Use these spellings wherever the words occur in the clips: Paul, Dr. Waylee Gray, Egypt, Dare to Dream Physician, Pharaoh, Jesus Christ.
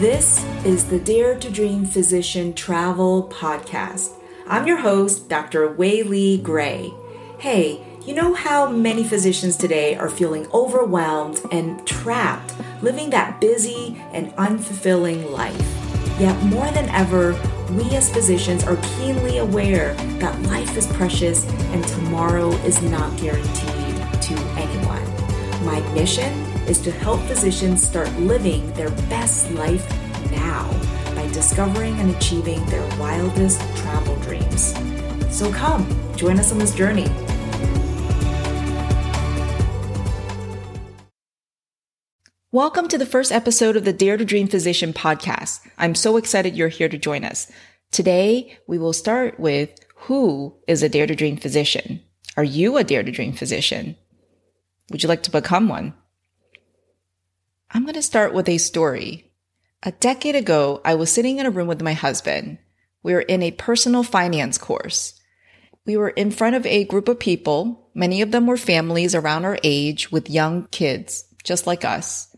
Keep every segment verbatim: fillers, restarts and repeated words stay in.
This is the Dare to Dream Physician Travel Podcast. I'm your host, Doctor Waylee Gray. Hey, you know how many physicians today are feeling overwhelmed and trapped, living that busy and unfulfilling life. Yet more than ever, we as physicians are keenly aware that life is precious and tomorrow is not guaranteed to anyone. My mission is to help physicians start living their best life now by discovering and achieving their wildest travel dreams. So come, join us on this journey. Welcome to the first episode of the Dare to Dream Physician podcast. I'm so excited you're here to join us. Today, we will start with who is a Dare to Dream physician? Are you a Dare to Dream physician? Would you like to become one? I'm going to start with a story. A decade ago, I was sitting in a room with my husband. We were in a personal finance course. We were in front of a group of people. Many of them were families around our age with young kids, just like us.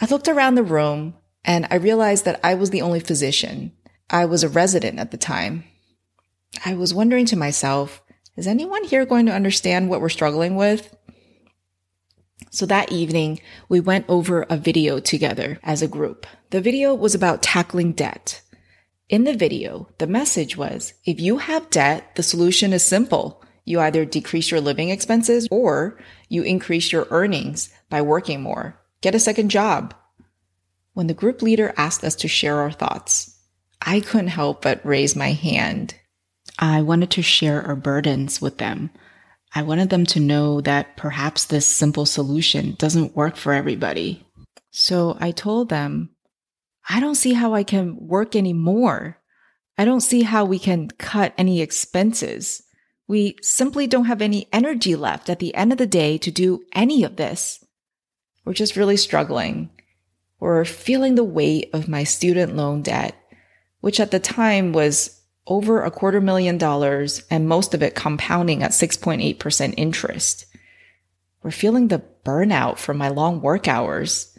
I looked around the room and I realized that I was the only physician. I was a resident at the time. I was wondering to myself, is anyone here going to understand what we're struggling with? So that evening, we went over a video together as a group. The video was about tackling debt. In the video, the message was, if you have debt, the solution is simple. You either decrease your living expenses or you increase your earnings by working more. Get a second job. When the group leader asked us to share our thoughts, I couldn't help but raise my hand. I wanted to share our burdens with them. I wanted them to know that perhaps this simple solution doesn't work for everybody. So I told them, I don't see how I can work anymore. I don't see how we can cut any expenses. We simply don't have any energy left at the end of the day to do any of this. We're just really struggling. We're feeling the weight of my student loan debt, which at the time was over a quarter million dollars and most of it compounding at six point eight percent interest. We're feeling the burnout from my long work hours,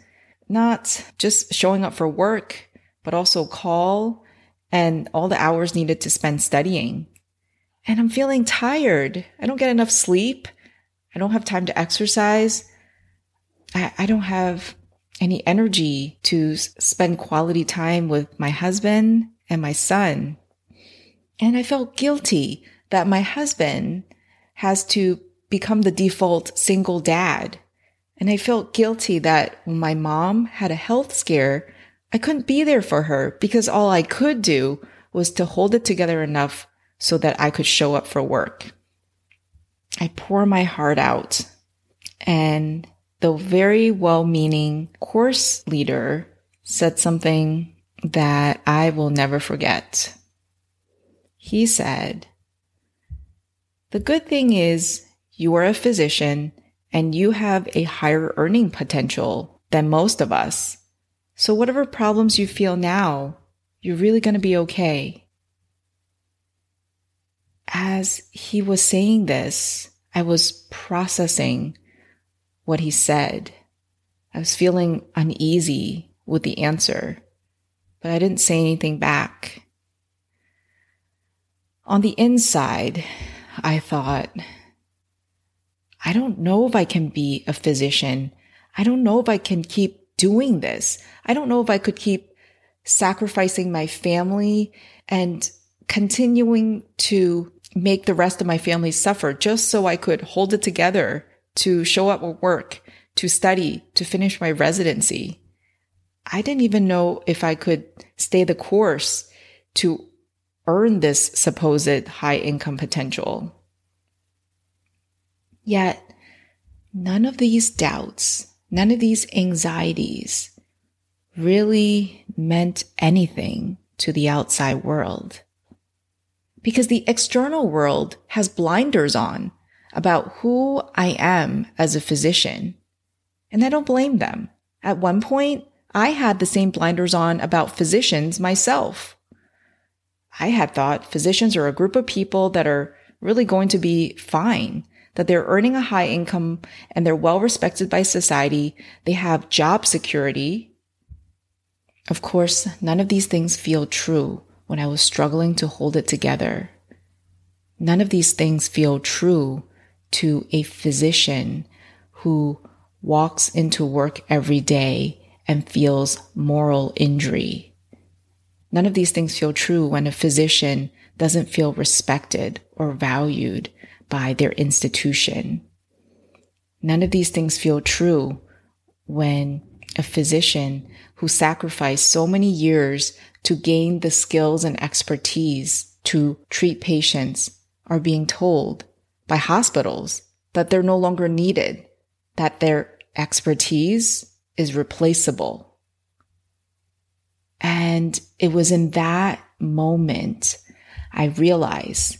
not just showing up for work, but also call and all the hours needed to spend studying. And I'm feeling tired. I don't get enough sleep. I don't have time to exercise. I don't have any energy to spend quality time with my husband and my son. And I felt guilty that my husband has to become the default single dad. And I felt guilty that when my mom had a health scare, I couldn't be there for her because all I could do was to hold it together enough so that I could show up for work. I pour my heart out, and the very well-meaning course leader said something that I will never forget. He said, the good thing is you are a physician and you have a higher earning potential than most of us. So whatever problems you feel now, you're really going to be okay. As he was saying this, I was processing what he said. I was feeling uneasy with the answer, but I didn't say anything back. On the inside, I thought, I don't know if I can be a physician. I don't know if I can keep doing this. I don't know if I could keep sacrificing my family and continuing to make the rest of my family suffer just so I could hold it together to show up at work, to study, to finish my residency. I didn't even know if I could stay the course to earn this supposed high income potential. Yet, none of these doubts, none of these anxieties really meant anything to the outside world. Because the external world has blinders on about who I am as a physician. And I don't blame them. At one point, I had the same blinders on about physicians myself. I had thought physicians are a group of people that are really going to be fine, that they're earning a high income and they're well respected by society. They have job security. Of course, none of these things feel true when I was struggling to hold it together. None of these things feel true to a physician who walks into work every day and feels moral injury. None of these things feel true when a physician doesn't feel respected or valued by their institution. None of these things feel true when a physician who sacrificed so many years to gain the skills and expertise to treat patients are being told by hospitals that they're no longer needed, that their expertise is replaceable. And it was in that moment I realized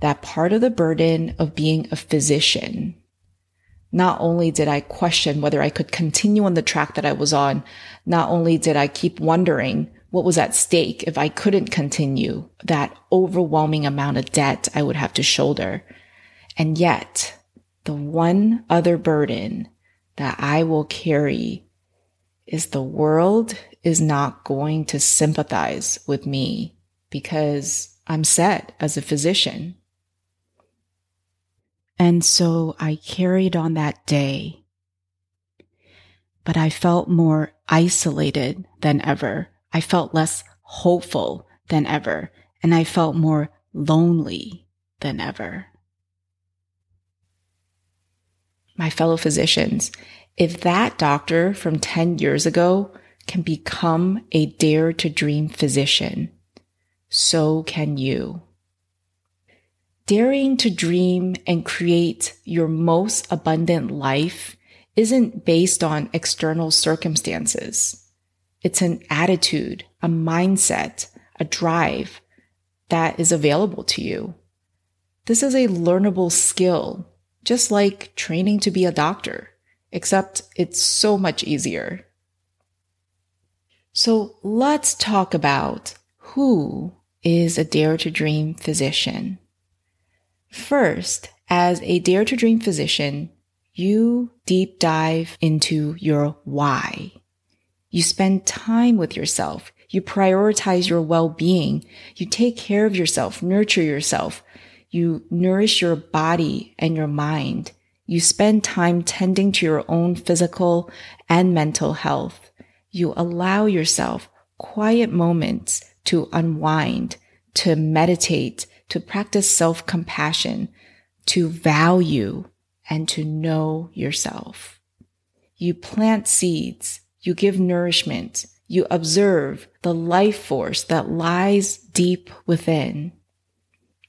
that part of the burden of being a physician, not only did I question whether I could continue on the track that I was on, not only did I keep wondering what was at stake if I couldn't continue, that overwhelming amount of debt I would have to shoulder. And yet, the one other burden that I will carry is the world is not going to sympathize with me because I'm set as a physician. And so I carried on that day, but I felt more isolated than ever. I felt less hopeful than ever, and I felt more lonely than ever. My fellow physicians, if that doctor from ten years ago can become a Dare to Dream physician, so can you. Daring to dream and create your most abundant life isn't based on external circumstances. It's an attitude, a mindset, a drive that is available to you. This is a learnable skill, just like training to be a doctor, except it's so much easier. So let's talk about who is a Dare to Dream physician. First, as a Dare to Dream physician, you deep dive into your why. You spend time with yourself. You prioritize your well-being. You take care of yourself, nurture yourself. You nourish your body and your mind. You spend time tending to your own physical and mental health. You allow yourself quiet moments to unwind, to meditate, to practice self-compassion, to value, and to know yourself. You plant seeds. You give nourishment. You observe the life force that lies deep within.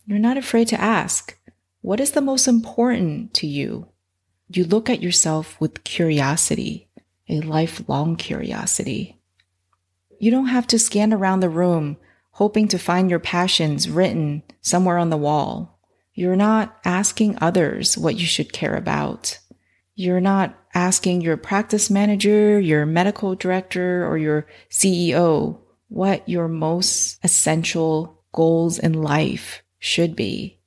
You're not afraid to ask, what is the most important to you? You look at yourself with curiosity, a lifelong curiosity. You don't have to scan around the room hoping to find your passions written somewhere on the wall. You're not asking others what you should care about. You're not asking your practice manager, your medical director, or your C E O what your most essential goals in life should be.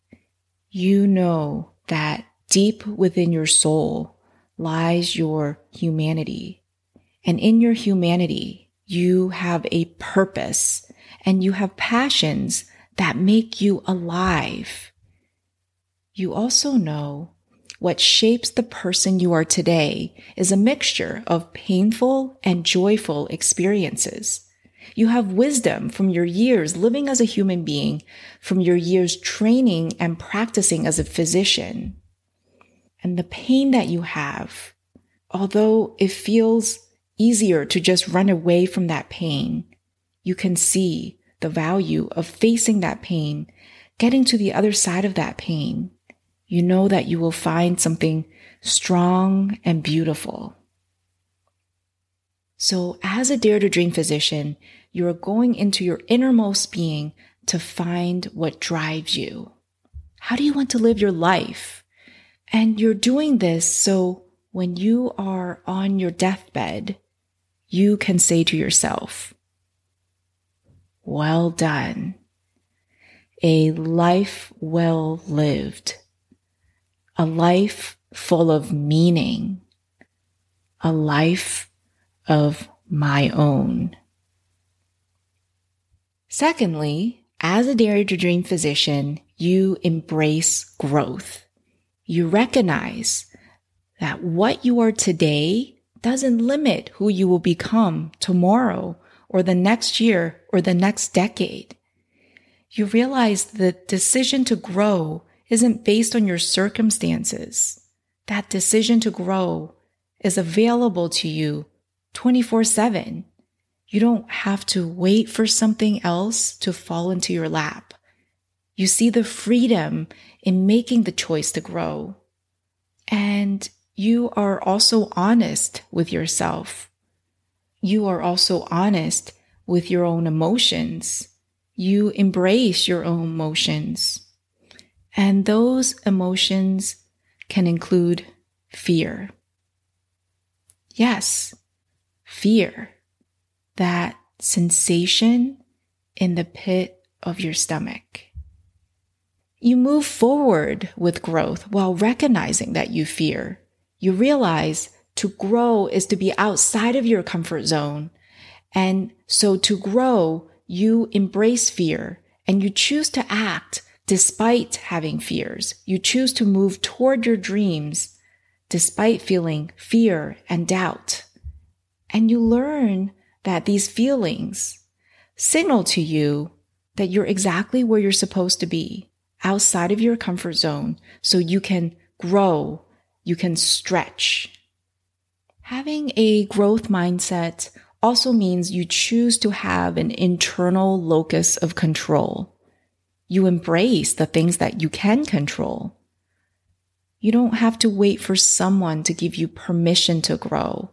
You know that deep within your soul lies your humanity. And in your humanity, you have a purpose and you have passions that make you alive. You also know what shapes the person you are today is a mixture of painful and joyful experiences. You have wisdom from your years living as a human being, from your years training and practicing as a physician. And the pain that you have, although it feels easier to just run away from that pain, you can see the value of facing that pain, getting to the other side of that pain. You know that you will find something strong and beautiful. So as a Dare to Dream physician, you're going into your innermost being to find what drives you. How do you want to live your life? And you're doing this so when you are on your deathbed, you can say to yourself, well done. A life well lived. A life full of meaning. A life of my own. Secondly, as a Dare to Dream physician, you embrace growth. You recognize that what you are today doesn't limit who you will become tomorrow or the next year or the next decade. You realize the decision to grow isn't based on your circumstances. That decision to grow is available to you twenty-four seven. You don't have to wait for something else to fall into your lap. You see the freedom in making the choice to grow. And you are also honest with yourself. You are also honest with your own emotions. You embrace your own emotions. And those emotions can include fear. Yes, fear. That sensation in the pit of your stomach. You move forward with growth while recognizing that you fear. You realize to grow is to be outside of your comfort zone. And so to grow, you embrace fear and you choose to act despite having fears. You choose to move toward your dreams despite feeling fear and doubt. And you learn that these feelings signal to you that you're exactly where you're supposed to be, outside of your comfort zone, so you can grow, you can stretch. Having a growth mindset also means you choose to have an internal locus of control. You embrace the things that you can control. You don't have to wait for someone to give you permission to grow.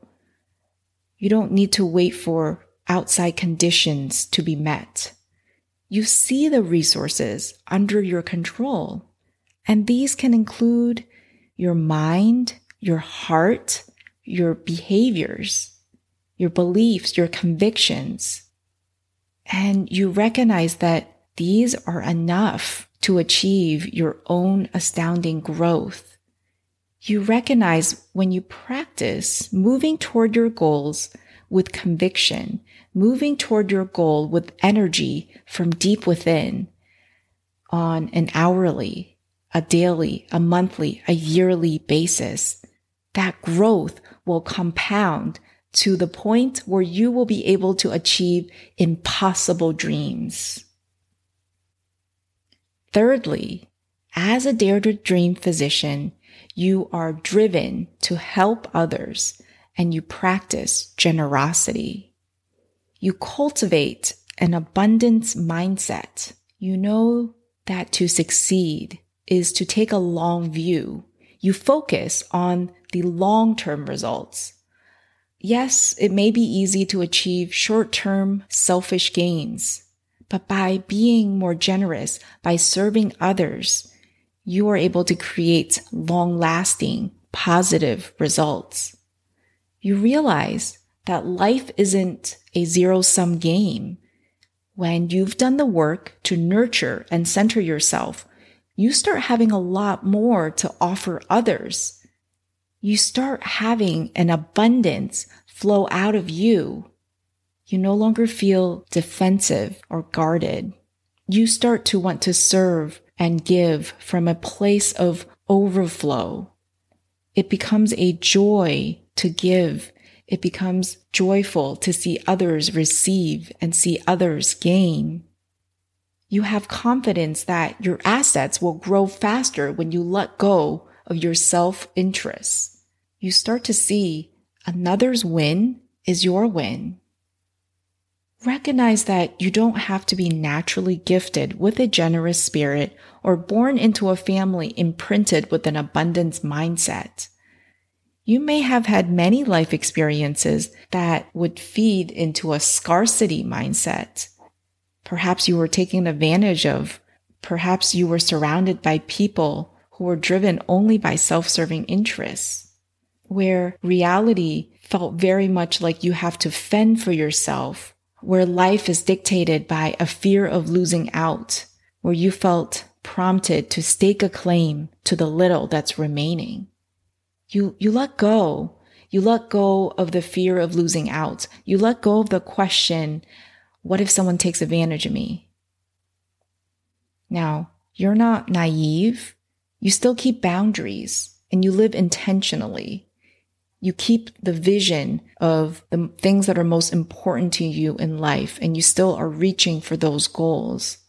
You don't need to wait for outside conditions to be met. You see the resources under your control, and these can include your mind, your heart, your behaviors, your beliefs, your convictions. And you recognize that these are enough to achieve your own astounding growth. You recognize when you practice moving toward your goals with conviction, moving toward your goal with energy from deep within on an hourly, a daily, a monthly, a yearly basis, that growth will compound to the point where you will be able to achieve impossible dreams. Thirdly, as a Dare to Dream physician, you are driven to help others and you practice generosity. You cultivate an abundance mindset. You know that to succeed is to take a long view. You focus on the long-term results. Yes, it may be easy to achieve short-term selfish gains, but by being more generous, by serving others, you are able to create long-lasting, positive results. You realize that life isn't a zero-sum game. When you've done the work to nurture and center yourself, you start having a lot more to offer others. You start having an abundance flow out of you. You no longer feel defensive or guarded. You start to want to serve and give from a place of overflow. It becomes a joy to give. It becomes joyful to see others receive and see others gain. You have confidence that your assets will grow faster when you let go of your self-interest. You start to see another's win is your win. Recognize that you don't have to be naturally gifted with a generous spirit or born into a family imprinted with an abundance mindset. You may have had many life experiences that would feed into a scarcity mindset. Perhaps you were taken advantage of. Perhaps you were surrounded by people who were driven only by self-serving interests, where reality felt very much like you have to fend for yourself, where life is dictated by a fear of losing out, where you felt prompted to stake a claim to the little that's remaining. You, you let go. You let go of the fear of losing out. You let go of the question, what if someone takes advantage of me? Now, you're not naive. You still keep boundaries and you live intentionally. You keep the vision of the things that are most important to you in life, and you still are reaching for those goals.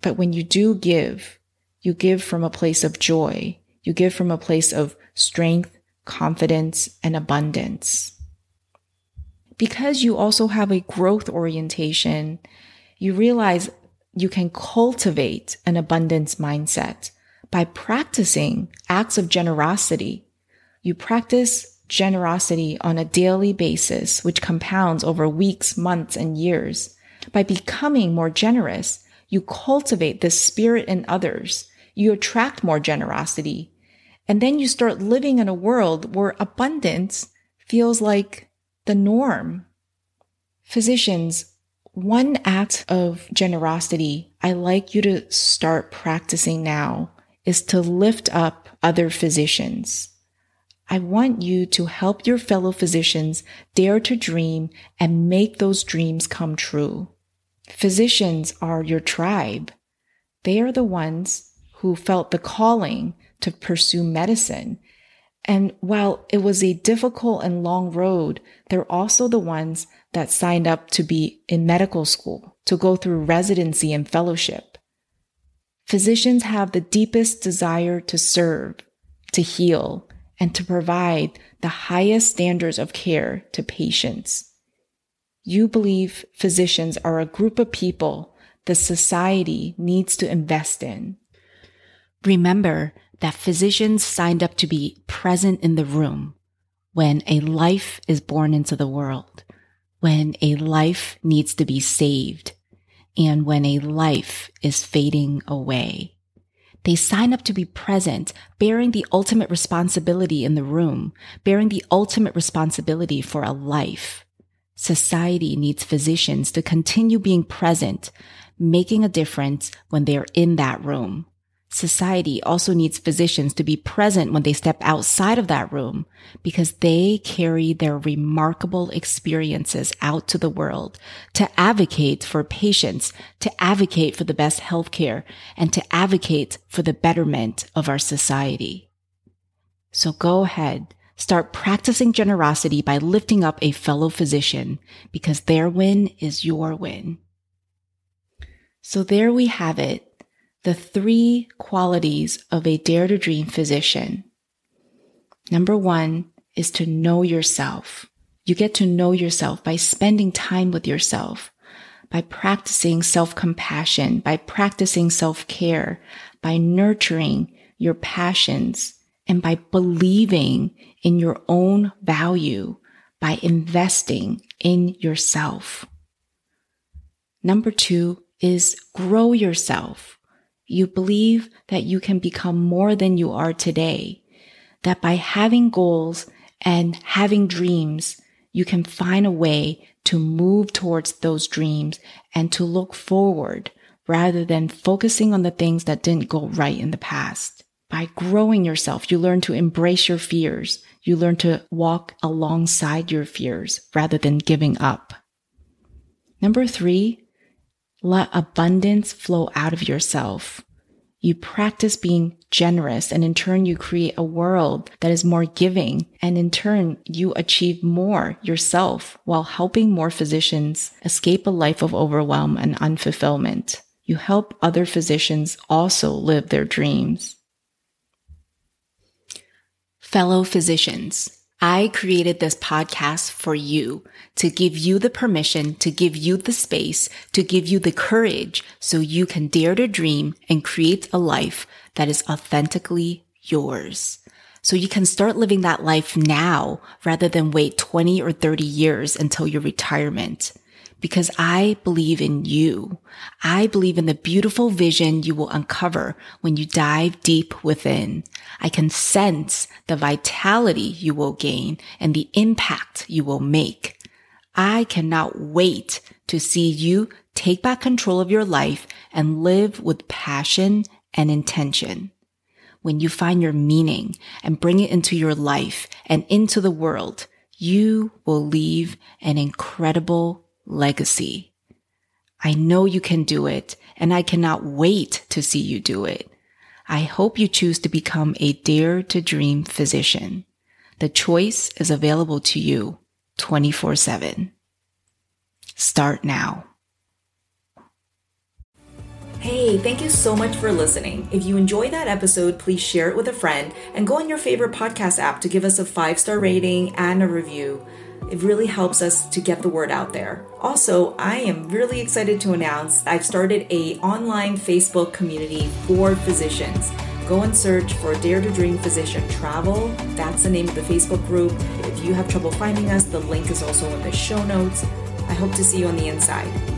But when you do give, you give from a place of joy. You give from a place of strength, confidence, and abundance. Because you also have a growth orientation, you realize you can cultivate an abundance mindset by practicing acts of generosity. You practice generosity on a daily basis, which compounds over weeks, months, and years. By becoming more generous, you cultivate this spirit in others. You attract more generosity. And then you start living in a world where abundance feels like the norm. Physicians, one act of generosity I like you to start practicing now is to lift up other physicians. I want you to help your fellow physicians dare to dream and make those dreams come true. Physicians are your tribe. They are the ones who felt the calling to pursue medicine. And while it was a difficult and long road, they're also the ones that signed up to be in medical school, to go through residency and fellowship. Physicians have the deepest desire to serve, to heal, and to provide the highest standards of care to patients. You believe physicians are a group of people the society needs to invest in. Remember that physicians signed up to be present in the room when a life is born into the world, when a life needs to be saved, and when a life is fading away. They sign up to be present, bearing the ultimate responsibility in the room, bearing the ultimate responsibility for a life. Society needs physicians to continue being present, making a difference when they are in that room. Society also needs physicians to be present when they step outside of that room, because they carry their remarkable experiences out to the world to advocate for patients, to advocate for the best healthcare, and to advocate for the betterment of our society. So go ahead, start practicing generosity by lifting up a fellow physician, because their win is your win. So there we have it. The three qualities of a Dare to Dream physician. Number one is to know yourself. You get to know yourself by spending time with yourself, by practicing self-compassion, by practicing self-care, by nurturing your passions, and by believing in your own value, by investing in yourself. Number two is grow yourself. You believe that you can become more than you are today, that by having goals and having dreams, you can find a way to move towards those dreams and to look forward rather than focusing on the things that didn't go right in the past. By growing yourself, you learn to embrace your fears. You learn to walk alongside your fears rather than giving up. Number three, let abundance flow out of yourself. You practice being generous, and in turn, you create a world that is more giving. And in turn, you achieve more yourself while helping more physicians escape a life of overwhelm and unfulfillment. You help other physicians also live their dreams. Fellow physicians, I created this podcast for you, to give you the permission, to give you the space, to give you the courage so you can dare to dream and create a life that is authentically yours. So you can start living that life now rather than wait twenty or thirty years until your retirement. Because I believe in you. I believe in the beautiful vision you will uncover when you dive deep within. I can sense the vitality you will gain and the impact you will make. I cannot wait to see you take back control of your life and live with passion and intention. When you find your meaning and bring it into your life and into the world, you will leave an incredible legacy. I know you can do it, and I cannot wait to see you do it. I hope you choose to become a Dare to Dream physician. The choice is available to you twenty-four seven. Start now. Hey, thank you so much for listening. If you enjoyed that episode, please share it with a friend and go on your favorite podcast app to give us a five-star rating and a review. It really helps us to get the word out there. Also, I am really excited to announce I've started a online Facebook community for physicians. Go and search for Dare to Dream Physician Travel. That's the name of the Facebook group. If you have trouble finding us, the link is also in the show notes. I hope to see you on the inside.